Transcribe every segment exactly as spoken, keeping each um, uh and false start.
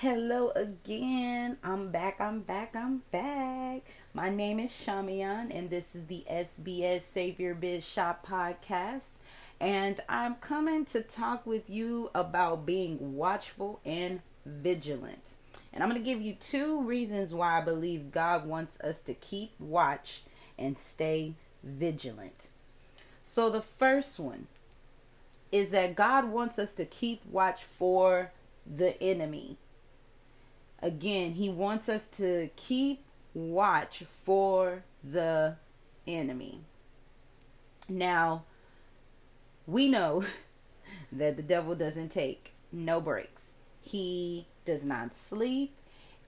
Hello again. I'm back, I'm back, I'm back. My name is Shamian, and this is the S B S Savior Biz Shop Podcast. And I'm coming to talk with you about being watchful and vigilant. And I'm going to give you two reasons why I believe God wants us to keep watch and stay vigilant. So the first one is that God wants us to keep watch for the enemy. Again, he wants us to keep watch for the enemy. Now, we know that the devil doesn't take no breaks. He does not sleep,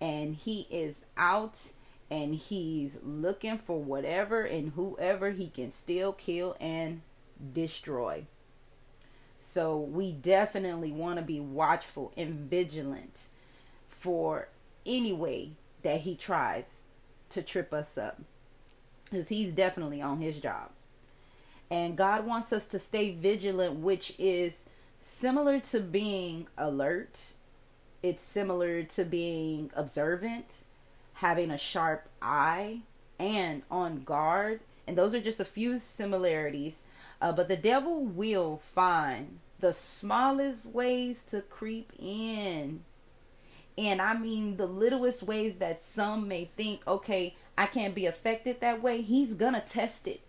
and he is out, and he's looking for whatever and whoever he can steal, kill, and destroy. So we definitely want to be watchful and vigilant for any way that he tries to trip us up, because he's definitely on his job. And God wants us to stay vigilant, which is similar to being alert. It's similar to being observant, having a sharp eye, and on guard. And those are just a few similarities. Uh, but the devil will find the smallest ways to creep in. And I mean the littlest ways that some may think, okay, I can't be affected that way. He's going to test it.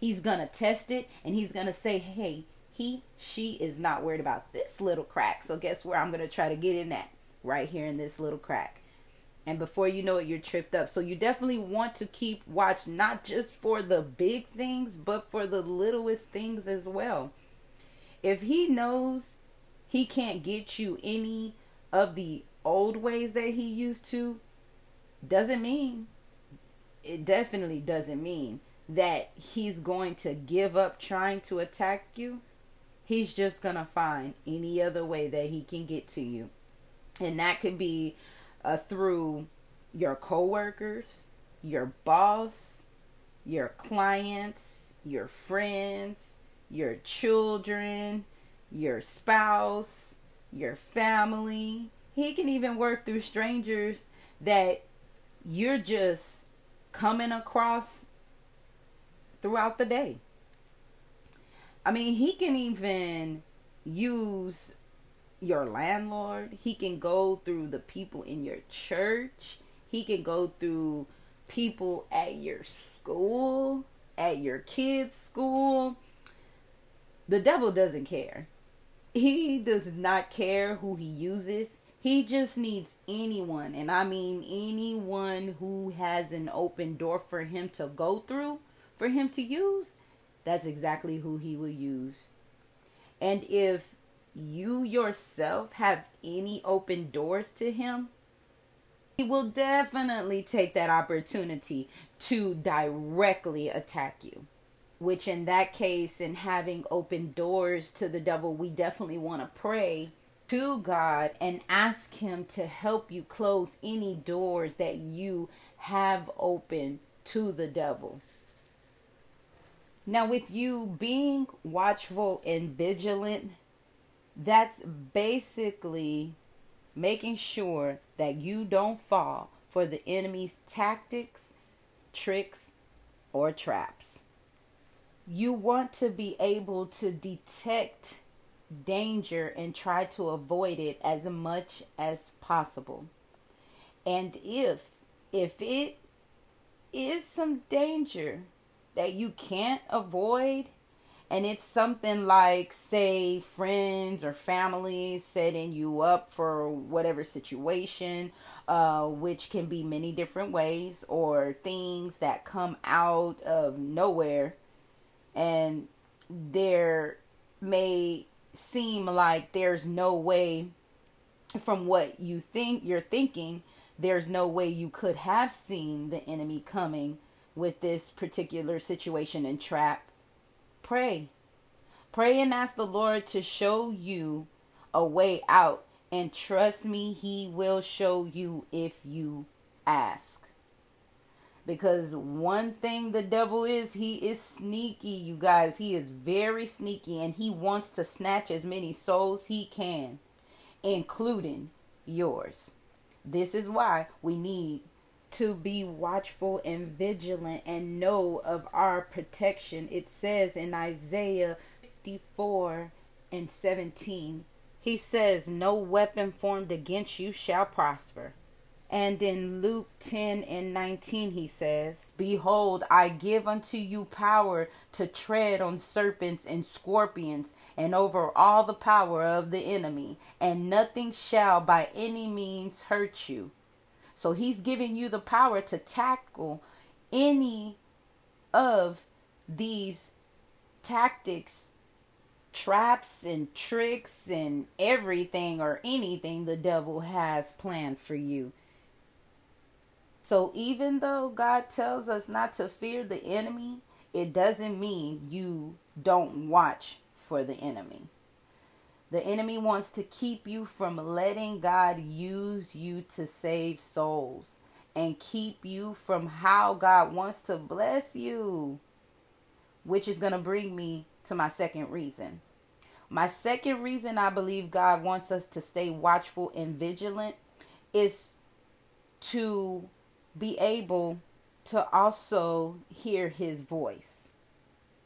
He's going to test it. And he's going to say, hey, he, she is not worried about this little crack. So guess where I'm going to try to get in at? Right here in this little crack. And before you know it, you're tripped up. So you definitely want to keep watch, not just for the big things, but for the littlest things as well. If he knows he can't get you any of the old ways that he used to, doesn't mean, it definitely doesn't mean that he's going to give up trying to attack you. He's just going to find any other way that he can get to you. And that could be Uh, through your coworkers, your boss, your clients, your friends, your children, your spouse, your family. He can even work through strangers that you're just coming across throughout the day. I mean, he can even use your landlord. He can go through the people in your church. He can go through people at your school, at your kids' school. The devil doesn't care. He does not care who he uses. He just needs anyone, and I mean anyone who has an open door for him to go through, for him to use. That's exactly who he will use. And if you yourself have any open doors to him, he will definitely take that opportunity to directly attack you. Which in that case, in having open doors to the devil, we definitely want to pray to God and ask him to help you close any doors that you have open to the devil. Now, with you being watchful and vigilant, that's basically making sure that you don't fall for the enemy's tactics, tricks, or traps. You want to be able to detect danger and try to avoid it as much as possible. And if, if it is some danger that you can't avoid, and it's something like, say, friends or family setting you up for whatever situation, uh, which can be many different ways, or things that come out of nowhere, and there may seem like there's no way from what you think you're thinking, there's no way you could have seen the enemy coming with this particular situation and trap. Pray. Pray and ask the Lord to show you a way out. And trust me, he will show you if you ask. Because one thing the devil is, he is sneaky, you guys. He is very sneaky, and he wants to snatch as many souls he can, including yours. This is why we need to be watchful and vigilant and know of our protection. It says in Isaiah fifty-four and seventeen, he says, "No weapon formed against you shall prosper." And in Luke ten and nineteen, he says, "Behold, I give unto you power to tread on serpents and scorpions, and over all the power of the enemy, and nothing shall by any means hurt you." So he's giving you the power to tackle any of these tactics, traps and tricks and everything or anything the devil has planned for you. So even though God tells us not to fear the enemy, it doesn't mean you don't watch for the enemy. The enemy wants to keep you from letting God use you to save souls and keep you from how God wants to bless you, which is going to bring me to my second reason. My second reason I believe God wants us to stay watchful and vigilant is to be able to also hear his voice.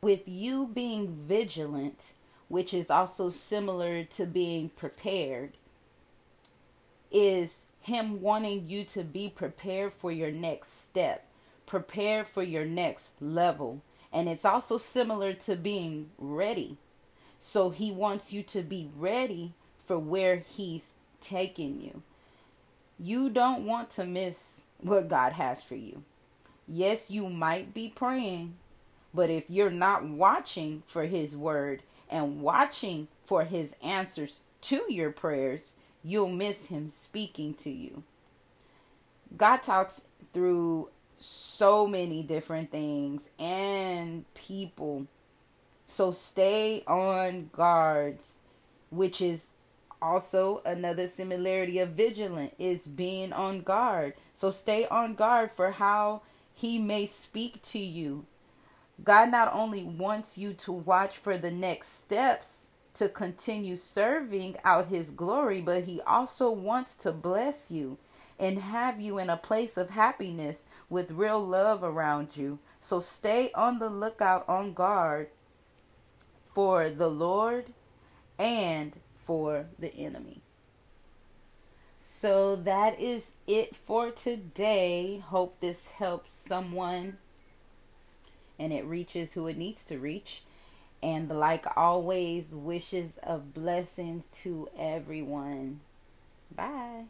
With you being vigilant, which is also similar to being prepared, is him wanting you to be prepared for your next step, prepared for your next level. And it's also similar to being ready. So he wants you to be ready for where he's taking you. You don't want to miss what God has for you. Yes, you might be praying, but if you're not watching for his word and watching for his answers to your prayers, you'll miss him speaking to you. God talks through so many different things and people. So stay on guards, which is also another similarity of vigilant, is being on guard. So stay on guard for how he may speak to you. God not only wants you to watch for the next steps to continue serving out his glory, but he also wants to bless you and have you in a place of happiness with real love around you. So stay on the lookout, on guard for the Lord and for the enemy. So that is it for today. Hope this helps someone and it reaches who it needs to reach. And like always, wishes of blessings to everyone. Bye.